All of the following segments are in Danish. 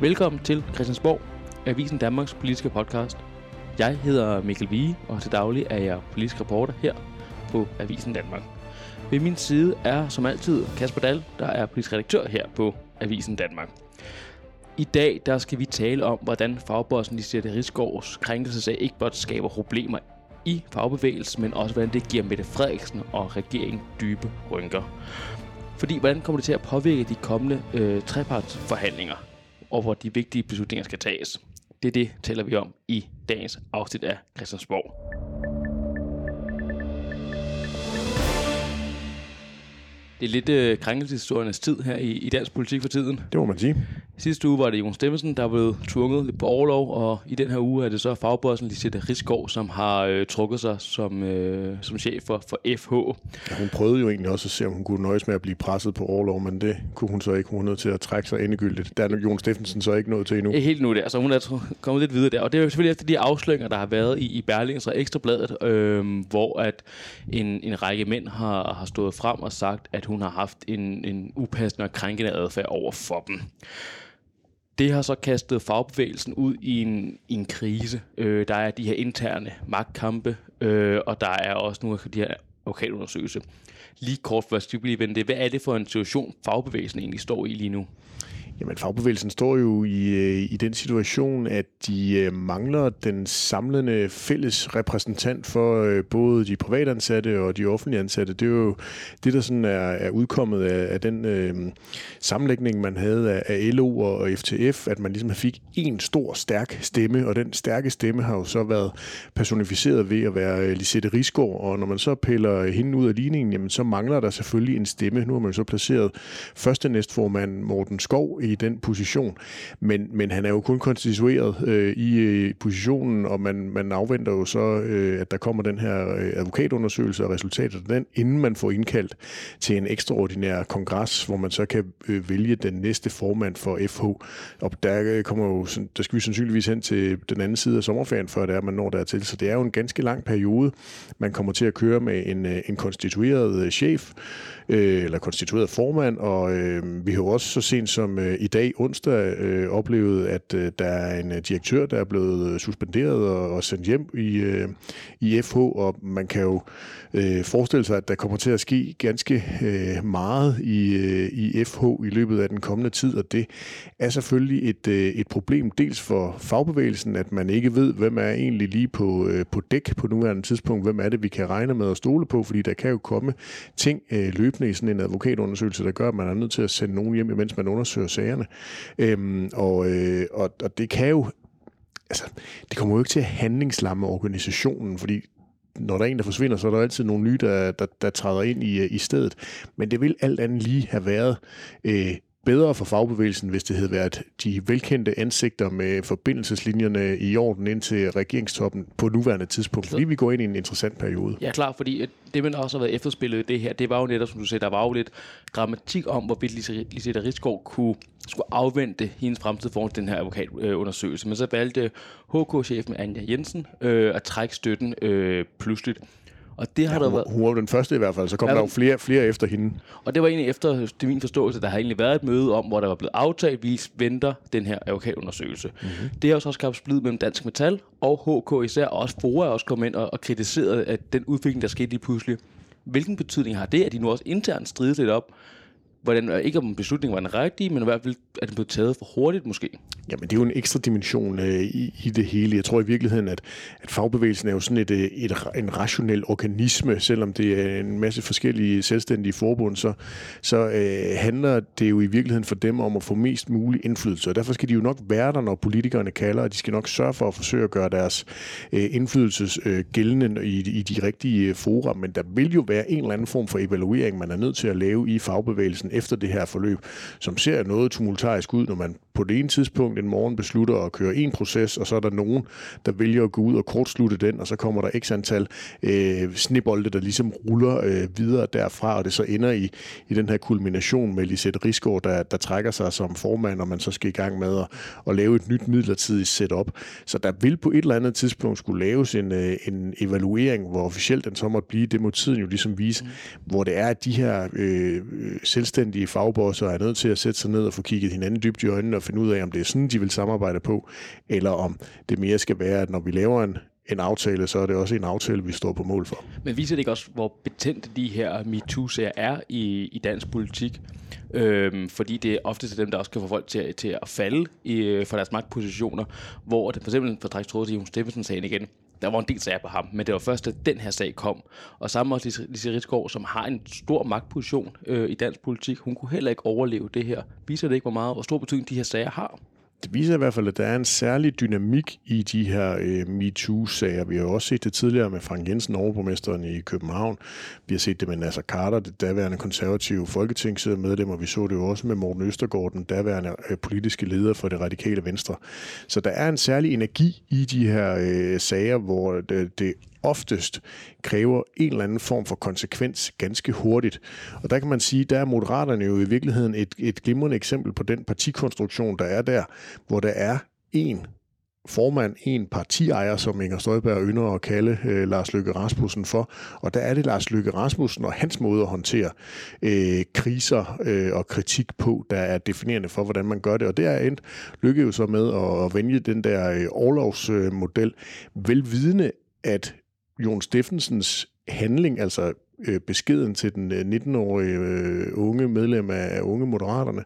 Velkommen til Christiansborg, Avisen Danmarks politiske podcast. Jeg hedder Mikkel Vie, og til daglig er jeg politisk reporter her på Avisen Danmark. Ved min side er som altid Kasper Dahl, der er politisk redaktør her på Avisen Danmark. I dag der skal vi tale om, hvordan fagbossen Lizette Risgaards krænkelsessag ikke blot skaber problemer i fagbevægelsen, men også hvordan det giver Mette Frederiksen og regeringen dybe rynker. Fordi hvordan kommer det til at påvirke de kommende trepartsforhandlinger, og hvor de vigtige beslutninger skal tages? Det taler vi om i dagens afsnit af Christiansborg. Det er lidt krænkelseshistoriernes tid her i dansk politik for tiden. Det må man sige. Sidste uge var det Jon Steffensen, der blev tvunget lidt på overlov, og i den her uge er det så fagbossen Lizette Risgaard, som har trukket sig som chef for FH. Ja, hun prøvede jo egentlig også at se, om hun kunne nøjes med at blive presset på overlov, men det kunne hun så ikke. Hun var nødt til at trække sig endegyldigt. Der er Jon Steffensen så ikke nået til endnu. Helt nu der, så hun er kommet lidt videre der. Og det er jo selvfølgelig efter de afsløringer, der har været i Berlingske og Ekstra Bladet, hvor at en række mænd har stået frem og sagt, at hun har haft en upassende og krænkende adfærd over for dem. Det har så kastet fagbevægelsen ud i en krise. Der er de her interne magtkampe, og der er også nogle af de her advokatundersøgelser. Lige kort før skal vi blive vendt. Hvad er det for en situation, fagbevægelsen egentlig står i lige nu? Jamen, fagbevægelsen står jo i den situation, at de mangler den samlende fælles repræsentant for både de privatansatte og de offentlige ansatte. Det er jo det, der sådan er udkommet af den sammenlægning, man havde af LO og FTF, at man ligesom fik en stor, stærk stemme, og den stærke stemme har jo så været personificeret ved at være Lizette Risgaard, og når man så piller hende ud af ligningen, jamen, så mangler der selvfølgelig en stemme. Nu har man jo så placeret første næstformand Morten Skov i den position, men han er jo kun konstitueret i positionen, og man afventer jo så, at der kommer den her advokatundersøgelse og resultatet af den, inden man får indkaldt til en ekstraordinær kongres, hvor man så kan vælge den næste formand for FH. Og der skal vi sandsynligvis hen til den anden side af sommerferien, før man når dertil. Så det er jo en ganske lang periode, man kommer til at køre med en konstitueret chef, eller konstitueret formand, og vi har jo også så sent som i dag onsdag oplevede, at der er en direktør, der er blevet suspenderet og sendt hjem i FH, og man kan jo forestille sig, at der kommer til at ske ganske meget i FH i løbet af den kommende tid, og det er selvfølgelig et problem dels for fagbevægelsen, at man ikke ved, hvem er egentlig lige på dæk på nuværende tidspunkt, hvem er det, vi kan regne med at stole på, fordi der kan jo komme ting løbende i sådan en advokatundersøgelse, der gør, at man er nødt til at sende nogen hjem, imens man undersøger sagerne. Og det kan jo... Altså, det kommer jo ikke til at handlingslamme organisationen, fordi når der er en, der forsvinder, så er der altid nogle nye, der træder ind i stedet. Men det vil alt andet lige have været... bedre for fagbevægelsen, hvis det havde været de velkendte ansigter med forbindelseslinjerne i orden ind til regeringstoppen på nuværende tidspunkt, fordi vi går ind i en interessant periode. Ja, klar, fordi det, man også har været efterspillet i det her, det var jo netop, som du sagde, der var jo lidt dramatik om, hvorvidt Lizette Risgaard skulle afvente hendes fremtid foran den her advokatundersøgelse. Men så valgte HK-chefen Anja Jensen at trække støtten pludseligt. Og det har der været... Hun var den første i hvert fald, så kom der jo flere efter hende. Og det var egentlig efter min forståelse, der har egentlig været et møde om, hvor der var blevet aftalt, vi venter den her advokatundersøgelse. Mm-hmm. Det har også skabt splid mellem Dansk Metal og HK især, og også Fora er også kommet ind og kritiseret at den udvikling, der skete lige pludselig. Hvilken betydning har det, at de nu også internt strides lidt op? Hvordan, ikke om beslutningen var den rigtige, men i hvert fald er den blevet taget for hurtigt måske. Jamen det er jo en ekstra dimension i det hele. Jeg tror i virkeligheden, at fagbevægelsen er jo sådan en rationel organisme, selvom det er en masse forskellige selvstændige forbund, så handler det jo i virkeligheden for dem om at få mest mulig indflydelse. Og derfor skal de jo nok være der, når politikerne kalder, og de skal nok sørge for at forsøge at gøre deres indflydelses gældende i de rigtige fora. Men der vil jo være en eller anden form for evaluering, man er nødt til at lave i fagbevægelsen efter det her forløb, som ser noget tumultarisk ud, når man på det ene tidspunkt en morgen beslutter at køre en proces, og så er der nogen, der vælger at gå ud og kortslutte den, og så kommer der x antal snebolde, der ligesom ruller videre derfra, og det så ender i den her kulmination med Lizette Risgaard, der trækker sig som formand, og man så skal i gang med at lave et nyt midlertidigt setup. Så der vil på et eller andet tidspunkt skulle laves en evaluering, hvor officielt den så måtte blive, det må tiden jo ligesom vise, hvor det er, at de her selvstændige fagbosser er nødt til at sætte sig ned og få kigget hinanden dybt i øjnene og finde ud af, om det er sådan længe de vil samarbejde på, eller om det mere skal være, at når vi laver en aftale, så er det også en aftale, vi står på mål for. Men viser det ikke også, hvor betændte de her MeToo-sager er i dansk politik? Fordi det er ofte til dem, der også kan få folk til at falde fra deres magtpositioner, hvor det for eksempel for træk tråd til Jon Steffensen-sagen igen, der var en del sager på ham, men det var først, at den her sag kom. Og sammen med Lizette Risgaard, som har en stor magtposition i dansk politik, hun kunne heller ikke overleve det her. Viser det ikke, hvor stor betydning de her sager har? Det viser i hvert fald, at der er en særlig dynamik i de her MeToo-sager. Vi har jo også set det tidligere med Frank Jensen, overborgmesteren i København. Vi har set det med Nasser Carter, det daværende konservative folketingsmedlem, og vi så det jo også med Morten Østergaard, den daværende politiske leder for Det Radikale Venstre. Så der er en særlig energi i de her sager, hvor det oftest kræver en eller anden form for konsekvens ganske hurtigt. Og der kan man sige, der er Moderaterne jo i virkeligheden et glimrende eksempel på den partikonstruktion, der er der, hvor der er en formand, en partiejer, som Inger Støjberg ynder at kalde Lars Løkke Rasmussen for, og der er det Lars Løkke Rasmussen og hans måde at håndtere kriser og kritik på, der er definerende for, hvordan man gør det, og der er endt Løkke jo så med at vælge den der orlovsmodel, velvidende at Jon Steffensens handling, altså beskeden til den 19-årige unge medlem af Unge Moderaterne,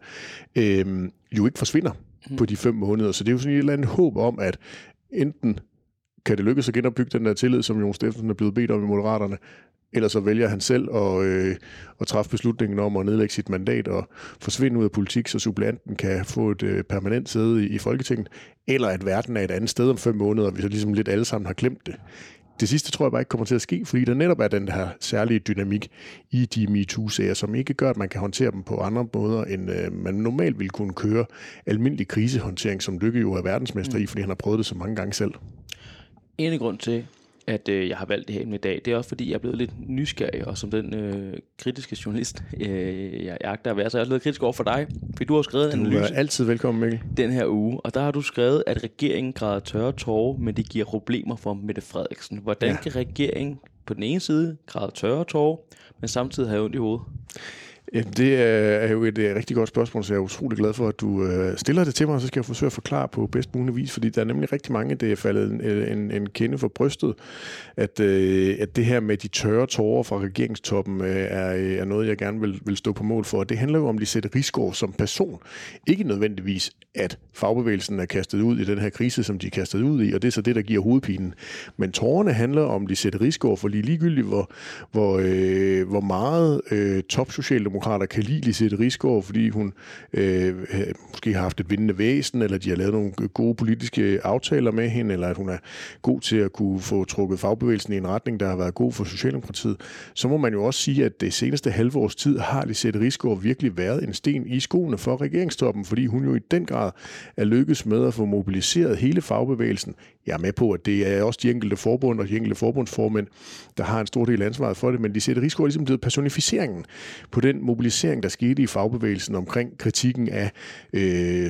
jo ikke forsvinder på de 5 måneder. Så det er jo sådan et eller andet håb om, at enten kan det lykkes at genopbygge den der tillid, som Jon Steffensen er blevet bedt om i Moderaterne, eller så vælger han selv at træffe beslutningen om at nedlægge sit mandat og forsvinde ud af politik, så suppleanten kan få et permanent sæde i Folketinget, eller at verden er et andet sted om 5 måneder, og vi så ligesom lidt alle sammen har glemt det. Det sidste tror jeg bare ikke kommer til at ske, fordi der netop er den her særlige dynamik i de MeToo-sager, som ikke gør, at man kan håndtere dem på andre måder, end man normalt ville kunne køre almindelig krisehåndtering, som Løkke jo er verdensmester i, fordi han har prøvet det så mange gange selv. En grund til, at jeg har valgt det her emne i dag, det er også fordi, jeg er blevet lidt nysgerrig, og som den kritiske journalist, jeg agter at være, så jeg er også lidt kritisk over for dig, fordi du har skrevet en analyse. Du er altid velkommen, Mikkel. Den her uge, og der har du skrevet, at regeringen græder tørre tårer, men det giver problemer for Mette Frederiksen. Hvordan kan regeringen på den ene side græde tørre tårer, men samtidig have ondt i hovedet? Det er jo et rigtig godt spørgsmål, så jeg er utrolig glad for, at du stiller det til mig, og så skal jeg forsøge at forklare på bedst mulig vis, fordi der er nemlig rigtig mange, det er faldet en kende for brystet, at det her med de tørre tårer fra regeringstoppen er noget, jeg gerne vil stå på mål for. Og det handler jo om Lizette Risgaard som person. Ikke nødvendigvis, at fagbevægelsen er kastet ud i den her krise, som de er kastet ud i, og det er så det, der giver hovedpinen. Men tårerne handler om Lizette Risgaard, for ligegyldigt hvor meget topsocialdemokrater kan lide Lizette Risgaard, fordi hun måske har haft et vindende væsen, eller de har lavet nogle gode politiske aftaler med hende, eller at hun er god til at kunne få trukket fagbevægelsen i en retning, der har været god for Socialdemokratiet, så må man jo også sige, at det seneste halve års tid har Lizette Risgaard virkelig været en sten i skoene for regeringstoppen, fordi hun jo i den grad er lykkes med at få mobiliseret hele fagbevægelsen. Jeg er med på, at det er også de enkelte forbund og de enkelte forbundsformænd, der har en stor del ansvaret for det, men Lizette Risgaard er ligesom blevet personificeringen på den mobilisering, der skete i fagbevægelsen omkring kritikken af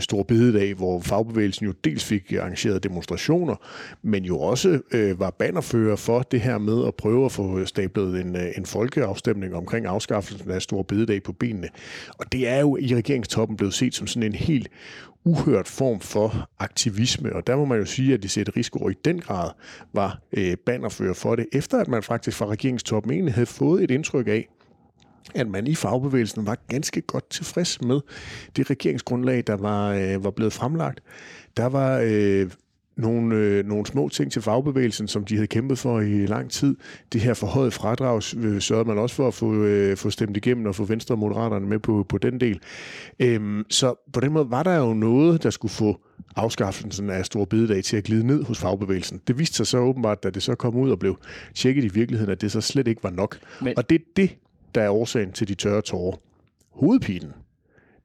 Stor Bededag, hvor fagbevægelsen jo dels fik arrangeret demonstrationer, men jo også var bannerfører for det her med at prøve at få stablet en folkeafstemning omkring afskaffelsen af Stor Bededag på benene. Og det er jo i regeringstoppen blevet set som sådan en helt uhørt form for aktivisme, og der må man jo sige, at Lizette Risgaard i den grad var bannerfører for det, efter at man faktisk fra regeringstoppen egentlig havde fået et indtryk af, at man i fagbevægelsen var ganske godt tilfreds med det regeringsgrundlag, der var blevet fremlagt. Der var nogle små ting til fagbevægelsen, som de havde kæmpet for i lang tid. Det her forhøjet fradrag sørgede man også for at få stemt igennem og få Venstre og Moderaterne med på den del. Så på den måde var der jo noget, der skulle få afskaffelsen af Store Bededag til at glide ned hos fagbevægelsen. Det viste sig så åbenbart, da det så kom ud og blev tjekket i virkeligheden, at det så slet ikke var nok. Men og det er det, der er årsagen til de tørre tårer. Hovedpinen,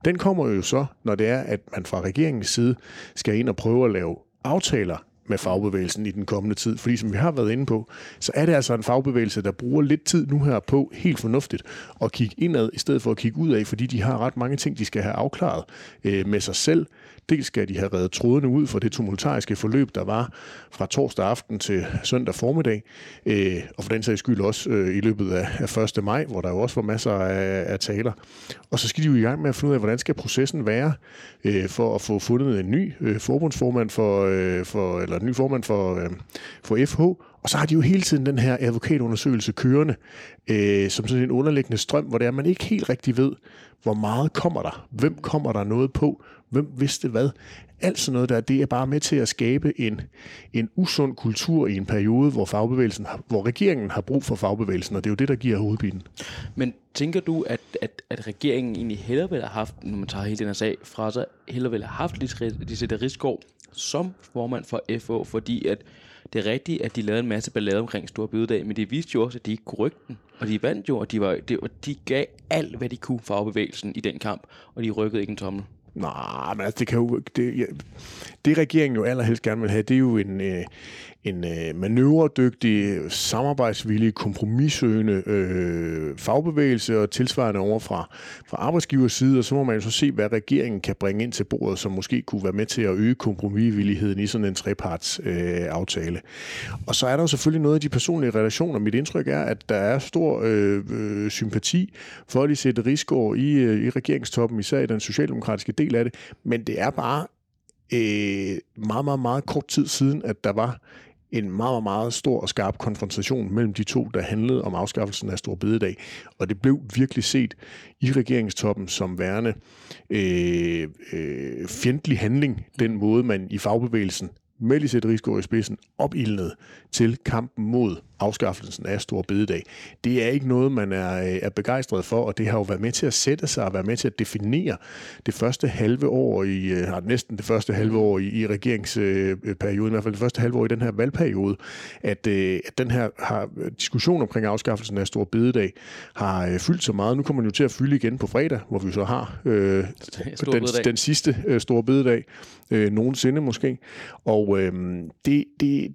den kommer jo så, når det er, at man fra regeringens side skal ind og prøve at lave aftaler med fagbevægelsen i den kommende tid. Fordi som vi har været inde på, så er det altså en fagbevægelse, der bruger lidt tid nu her på helt fornuftigt at kigge indad, i stedet for at kigge udad, fordi de har ret mange ting, de skal have afklaret med sig selv. Dels skal de have reddet trådene ud for det tumultariske forløb, der var fra torsdag aften til søndag formiddag, og for den sags skyld også i løbet af 1. maj, hvor der jo også var masser af taler. Og så skal de jo i gang med at finde ud af, hvordan skal processen være for at få fundet en ny forbundsformand eller en ny formand for FH. Og så har de jo hele tiden den her advokatundersøgelse kørende, som sådan en underliggende strøm, hvor det er, man ikke helt rigtig ved, hvor meget kommer der, hvem kommer der noget på, hvem vidste hvad. Alt sådan noget der, det er bare med til at skabe en usund kultur i en periode, hvor regeringen har brug for fagbevægelsen, og det er jo det, der giver hovedpinen. Men tænker du, at regeringen egentlig hellere ville have haft, når man tager hele den her sag fra sig, hellere ville have haft Lizette Risgaard som formand for FH, fordi at det er rigtigt, at de lavede en masse ballade omkring Stor Bededag, men det viste jo også, at de ikke kunne rykke den, og de vandt jo, og de gav alt, hvad de kunne fagbevægelsen i den kamp, og de rykkede ikke en tommel. Nej, men altså, det kan jo... Det regeringen jo allerhelst gerne vil have, det er jo en manøvredygtig, samarbejdsvillig, kompromissøgende fagbevægelse og tilsvarende over fra arbejdsgivers side, og så må man jo så se, hvad regeringen kan bringe ind til bordet, som måske kunne være med til at øge kompromisvilligheden i sådan en treparts aftale. Og så er der jo selvfølgelig noget af de personlige relationer. Mit indtryk er, at der er stor sympati for at Lizette Risgaard i regeringstoppen, især i den socialdemokratiske del af det, men det er bare meget, meget, meget kort tid siden, at der var en meget, meget stor og skarp konfrontation mellem de to, der handlede om afskaffelsen af Stor Bededag. Og det blev virkelig set i regeringstoppen som værende fjendtlig handling, den måde, man i fagbevægelsen med Lizette Risgaard i spidsen opildnede til kampen mod afskaffelsen af Stor Bededag. Det er ikke noget, man er begejstret for, og det har jo været med til at sætte sig og være med til at definere det første halve år i regeringsperioden, i hvert fald det første halve år i den her valgperiode, at den her diskussion omkring afskaffelsen af Stor Bededag har fyldt så meget. Nu kommer den jo til at fylde igen på fredag, hvor vi så har den sidste Store Bededag nogensinde måske, og det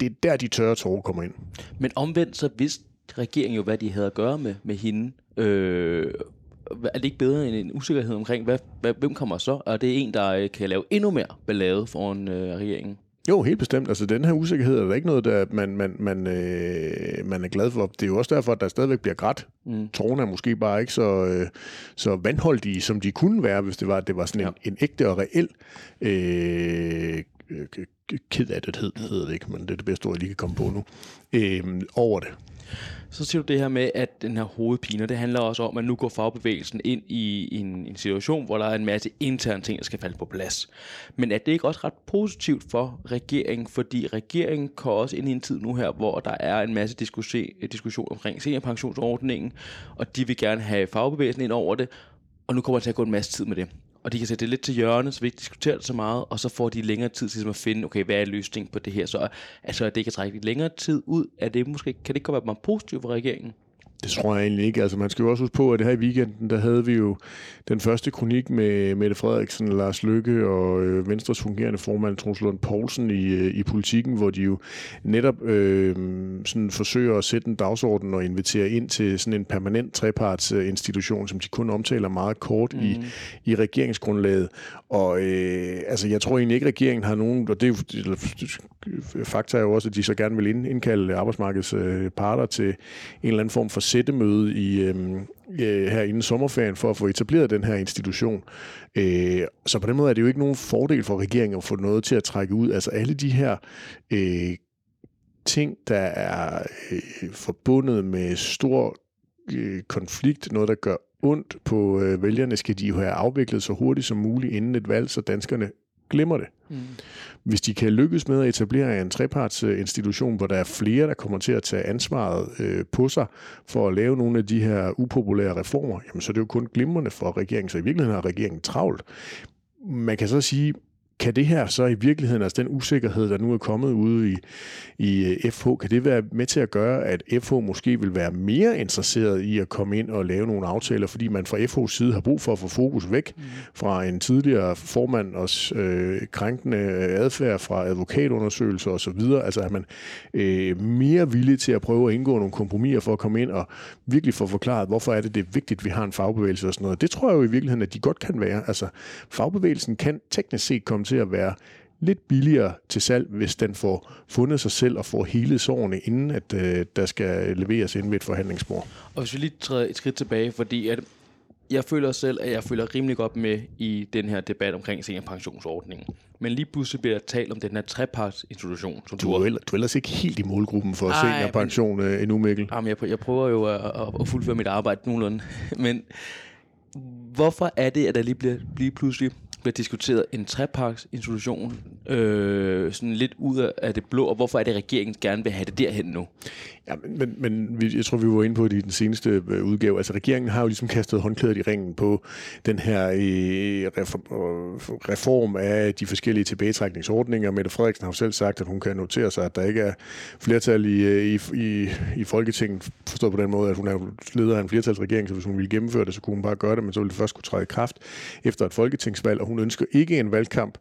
er der, de tørre tårer kommer ind. Men omvendt, så vidste regeringen jo, hvad de havde at gøre med hende. Er det ikke bedre end en usikkerhed omkring, hvem kommer så? Og det er en, der kan lave endnu mere ballade foran regeringen. Jo, helt bestemt. Altså, den her usikkerhed er der ikke noget, der man er glad for. Det er jo også derfor, at der stadigvæk bliver grædt. Tårerne er måske bare ikke så vandholdige, som de kunne være, hvis det var sådan en ægte og reel ked af det, hedder det ikke, men det er det bedste ord, jeg lige kan komme på nu, over det. Så siger du det her med, at den her hovedpine, det handler også om, at nu går fagbevægelsen ind i en situation, hvor der er en masse interne ting, der skal falde på plads. Men er det ikke også ret positivt for regeringen, fordi regeringen kan også ind i en tid nu her, hvor der er en masse diskussion omkring seniorpensionsordningen, og de vil gerne have fagbevægelsen ind over det, og nu kommer der til at gå en masse tid med det. Og de kan sætte det lidt til hjørne, så vi ikke diskuterer det så meget, og så får de længere tid til at finde, okay, hvad er løsningen på det her? Så altså, det kan trække lidt længere tid ud. Kan det ikke godt være meget positivt for regeringen? Det tror jeg egentlig ikke. Altså, man skal jo også huske på, at her i weekenden, der havde vi jo den første kronik med Mette Frederiksen, Lars Løkke og Venstres fungerende formand, Troels Lund Poulsen, i Politikken, hvor de jo netop sådan forsøger at sætte en dagsorden og invitere ind til sådan en permanent trepartsinstitution, som de kun omtaler meget kort i regeringsgrundlaget. Og altså, jeg tror egentlig ikke, at regeringen har nogen... Og fakta er jo også, at de så gerne vil indkalde arbejdsmarkedets parter til en eller anden form for sættemøde her inden sommerferien for at få etableret den her institution. Så på den måde er det jo ikke nogen fordel for regeringen at få noget til at trække ud. Altså alle de her ting, der er forbundet med stor konflikt, noget der gør ondt på vælgerne, skal de jo have afviklet så hurtigt som muligt inden et valg, så danskerne glemmer det. Hvis de kan lykkes med at etablere en trepartsinstitution, hvor der er flere, der kommer til at tage ansvaret på sig for at lave nogle af de her upopulære reformer, jamen så er det jo kun glimrende for regeringen, så i virkeligheden har regeringen travlt. Man kan så sige, Kan det her så i virkeligheden, altså den usikkerhed, der nu er kommet ude i FH, kan det være med til at gøre, at FH måske vil være mere interesseret i at komme ind og lave nogle aftaler, fordi man fra FH's side har brug for at få fokus væk fra en tidligere formand og krænkende adfærd fra advokatundersøgelser osv., altså at man mere villig til at prøve at indgå nogle kompromiser for at komme ind og virkelig få forklaret, hvorfor er det, det er vigtigt, at vi har en fagbevægelse og sådan noget. Det tror jeg jo i virkeligheden, at de godt kan være. Altså fagbevægelsen kan teknisk set komme til at være lidt billigere til salg, hvis den får fundet sig selv og får hele sårene, inden at der skal leveres ind ved et forhandlingsbord. Og hvis vi lige træder et skridt tilbage, fordi at jeg føler selv, at jeg føler rimelig godt med i den her debat omkring seniorpensionsordningen. Men lige pludselig bliver der talt om den her trepartsinstitution. Som du er ellers ikke helt i målgruppen for seniorpension endnu, Mikkel. Jamen, jeg prøver jo at fuldføre mit arbejde nogenlunde. Men hvorfor er det, at der lige pludselig bliver diskuteret en trepartsinstitution sådan lidt ud af det blå, og hvorfor er det, regeringen gerne vil have det derhen nu? Ja, men jeg tror, vi var inde på det i den seneste udgave. Altså, regeringen har jo ligesom kastet håndklædet i ringen på den her reform af de forskellige tilbagetrækningsordninger. Mette Frederiksen har selv sagt, at hun kan notere sig, at der ikke er flertal i Folketinget, forstået på den måde, at hun er leder af en flertalsregering, så hvis hun ville gennemføre det, så kunne hun bare gøre det, men så ville det først kunne træde i kraft efter et folketingsvalg, og hun ønsker ikke en valgkamp,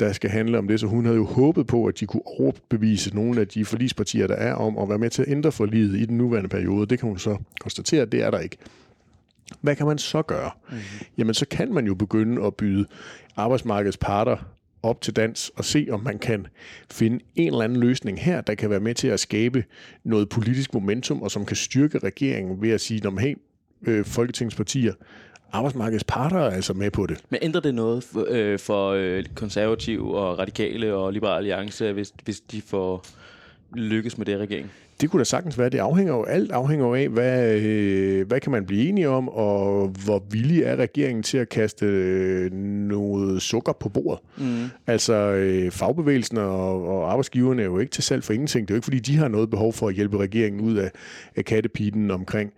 der skal handle om det, så hun havde jo håbet på, at de kunne overbevise nogle af de forligspartier, der er om at være med til at ændre forliget i den nuværende periode. Det kan hun så konstatere, at det er der ikke. Hvad kan man så gøre? Mm-hmm. Jamen, så kan man jo begynde at byde arbejdsmarkedets parter op til dans og se, om man kan finde en eller anden løsning her, der kan være med til at skabe noget politisk momentum, og som kan styrke regeringen ved at sige, om hey, folketingspartier, arbejdsmarkedets parter er altså med på det. Men ændrer det noget for konservative og radikale og liberale alliance, hvis de får lykkes med det regering? Det kunne da sagtens være. Det afhænger jo af, hvad kan man blive enige om, og hvor villig er regeringen til at kaste noget sukker på bordet. Mm. Altså fagbevægelsen og arbejdsgiverne er jo ikke til salg for ingenting. Det er jo ikke, fordi de har noget behov for at hjælpe regeringen ud af kattepiden omkring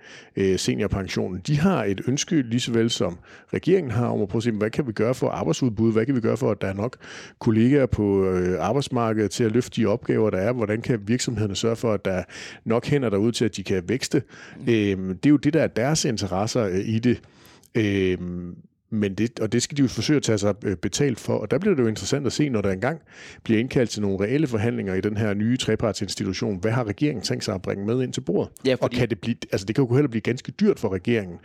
seniorpensionen. De har et ønske, lige så vel som regeringen har, om at prøve at se, hvad kan vi gøre for arbejdsudbud, hvad kan vi gøre for, at der er nok kollegaer på arbejdsmarkedet til at løfte de opgaver, der er, hvordan kan virksomhederne sørge for, at der nok hænder derude til, at de kan vækste. Det er jo det, der er deres interesser i det. Men det, og det skal de jo forsøge at tage sig betalt for, og der bliver det jo interessant at se, når der engang bliver indkaldt til nogle reelle forhandlinger i den her nye trepartsinstitution. Hvad har regeringen tænkt sig at bringe med ind til bordet? Ja, fordi... Og kan det blive, altså det kan jo heller blive ganske dyrt for regeringen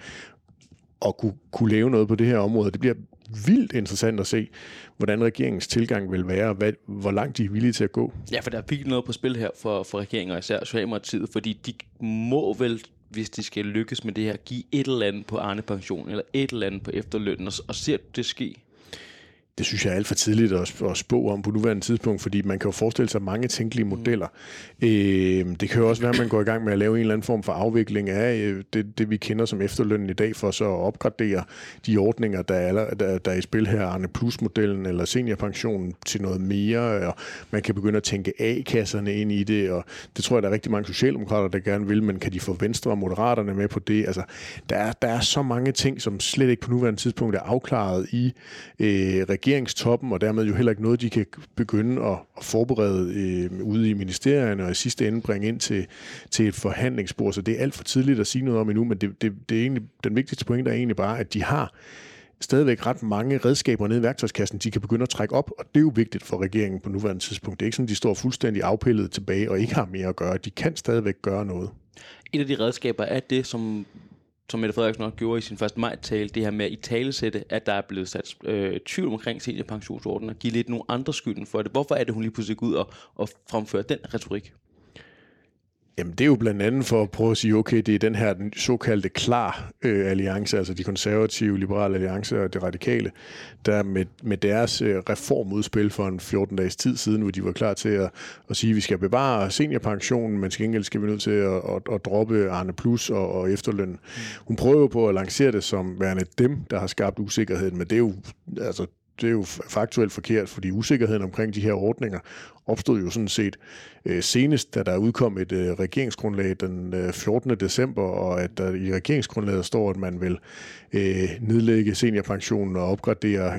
at kunne lave noget på det her område. Det bliver vildt interessant at se, hvordan regeringens tilgang vil være, og hvor langt de er villige til at gå. Ja, for der er virkelig noget på spil her for regeringen, og især Socialdemokratiet, fordi de må vel, hvis de skal lykkes med det her, give et eller andet på Arnepension, eller et eller andet på efterlønnen, og ser det ske. Det synes jeg er alt for tidligt at spå om på nuværende tidspunkt, fordi man kan jo forestille sig mange tænkelige modeller. Det kan jo også være, at man går i gang med at lave en eller anden form for afvikling af det vi kender som efterlønnen i dag, for så at opgradere de ordninger, der er i spil her, Arne Plus-modellen eller seniorpensionen til noget mere, og man kan begynde at tænke A-kasserne ind i det, og det tror jeg, der er rigtig mange socialdemokrater, der gerne vil, men kan de få Venstre og Moderaterne med på det? Altså, der er så mange ting, som slet ikke på nuværende tidspunkt er afklaret i regeringstoppen, og dermed jo heller ikke noget, de kan begynde at forberede ude i ministerierne, og i sidste ende bringe ind til et forhandlingsbord. Så det er alt for tidligt at sige noget om endnu, men det er egentlig, den vigtigste pointe er egentlig bare, at de har stadigvæk ret mange redskaber nede i værktøjskassen, de kan begynde at trække op, og det er jo vigtigt for regeringen på nuværende tidspunkt. Det er ikke sådan, de står fuldstændig afpillet tilbage og ikke har mere at gøre. De kan stadigvæk gøre noget. Et af de redskaber er det, som Mette Frederiksen også gjorde i sin 1. maj-tale, det her med at italesætte, at der er blevet sat tvivl omkring seniorpensionsordenen, og give lidt nogle andre skylden for det. Hvorfor er det, hun lige pludselig går ud og fremfører den retorik? Jamen, det er jo blandt andet for at prøve at sige, okay, det er den her såkaldte klar alliance, altså de konservative, liberale alliance og det radikale, der med deres reformudspil for en 14-dages tid siden, hvor de var klar til at sige, at vi skal bevare seniorpensionen, men til gengæld skal vi nødt til at droppe Arne Plus og efterlønnen. Hun prøver jo på at lancere det som værende dem, der har skabt usikkerheden, men det er jo altså det er jo faktuelt forkert, fordi usikkerheden omkring de her ordninger opstod jo sådan set senest, da der udkom et regeringsgrundlag den 14. december, og at der i regeringsgrundlaget står, at man vil nedlægge seniorpensionen og opgradere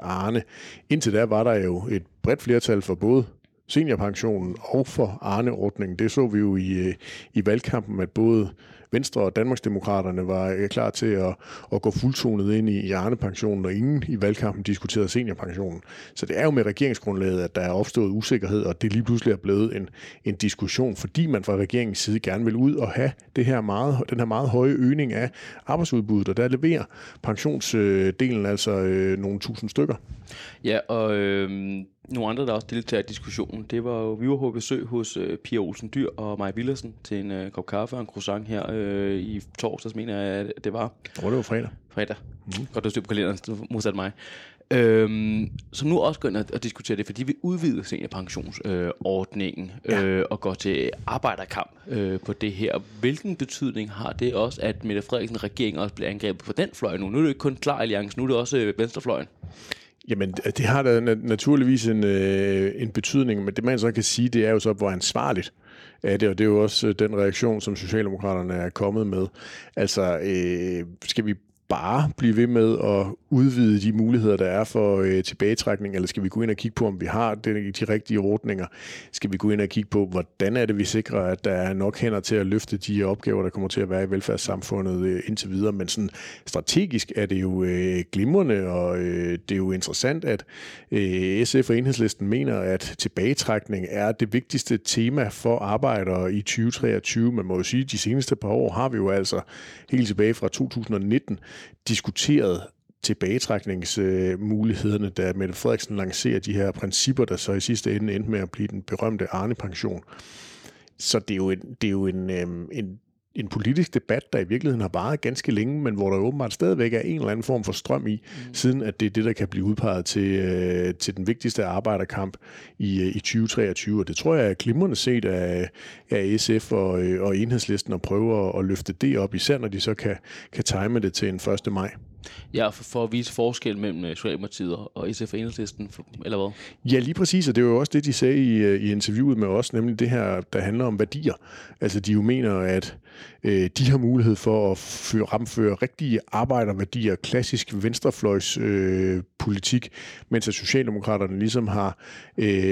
Arne. Indtil da var der jo et bredt flertal for både seniorpensionen og for Arne-ordningen. Det så vi jo i valgkampen, at både Venstre og Danmarksdemokraterne var klar til at gå fuldtonet ind i Arne-pensionen, og ingen i valgkampen diskuterede seniorpensionen. Så det er jo med regeringsgrundlaget, at der er opstået usikkerhed, og det lige pludselig er blevet en diskussion, fordi man fra regeringens side gerne vil ud og have den her meget høje øgning af arbejdsudbuddet, og der leverer pensionsdelen altså nogle tusind stykker. Ja, og nogle andre, der også deltager i diskussionen, det var jo, vi var på besøg hos Pia Olsen Dyr og Maja Villersen til en kop kaffe og en croissant her i torsdags, mener jeg, at det var. Det var fredag. Mm-hmm. Godt, du har styr på kalenderen, modsat mig. Som nu også går ind og diskuterer det, fordi vi udvider seniorpensionsordningen og går til arbejderkamp på det her. Hvilken betydning har det også, at Mette Frederiksen regeringen også bliver angrebet på den fløj nu? Nu er det ikke kun KLAR-alliancen, nu er det også venstrefløjen. Jamen, det har da naturligvis en betydning, men det man så kan sige, det er jo så, hvor ansvarligt er det, og det er jo også den reaktion, som Socialdemokraterne er kommet med. Altså, skal vi bare blive ved med at udvide de muligheder, der er for tilbagetrækning, eller skal vi gå ind og kigge på, om vi har de rigtige ordninger? Skal vi gå ind og kigge på, hvordan er det, vi sikrer, at der er nok hænder til at løfte de opgaver, der kommer til at være i velfærdssamfundet indtil videre? Men sådan strategisk er det jo glimrende, og det er jo interessant, at SF og Enhedslisten mener, at tilbagetrækning er det vigtigste tema for arbejdere i 2023. Man må jo sige, at de seneste par år har vi jo altså helt tilbage fra 2019 diskuteret tilbagetrækningsmulighederne, da Mette Frederiksen lancerer de her principper, der så i sidste ende endte med at blive den berømte Arne-pension. Så det er jo en politisk debat, der i virkeligheden har varet ganske længe, men hvor der åbenbart stadigvæk er en eller anden form for strøm i, siden at det er det, der kan blive udpeget til den vigtigste arbejderkamp i 2023. Og det tror jeg er glimrende set af SF og Enhedslisten at prøve at løfte det op, især når de så kan time det til en 1. maj. Ja, for at vise forskel mellem Socialdemokratiet og SF og Enhedslisten, eller hvad? Ja, lige præcis, og det er jo også det, de sagde i interviewet med os, nemlig det her, der handler om værdier. Altså, de jo mener, at de har mulighed for at fremføre rigtige arbejderværdier, klassisk venstrefløjs politik, mens at Socialdemokraterne ligesom har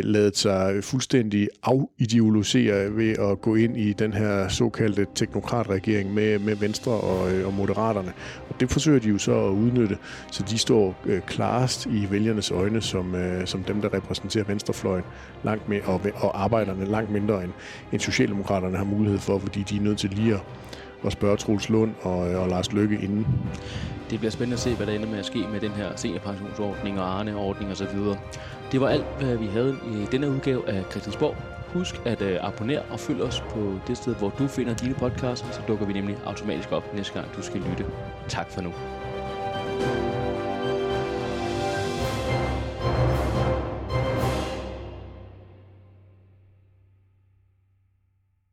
ladet sig fuldstændig afideologisere ved at gå ind i den her såkaldte teknokratregering med Venstre og Moderaterne. Og det forsøger de jo så at udnytte, så de står klarest i vælgernes øjne som dem, der repræsenterer venstrefløjen langt mere, og arbejderne langt mindre end Socialdemokraterne har mulighed for, fordi de er nødt til lige at spørge Troels Lund og Lars Løkke inden. Det bliver spændende at se, hvad der ender med at ske med den her seniorpensionsordning og Arne-ordning osv. Det var alt, hvad vi havde i denne udgave af Christiansborg. Husk at abonnere og følg os på det sted, hvor du finder dine podcasts, så dukker vi nemlig automatisk op næste gang, du skal lytte. Tak for nu.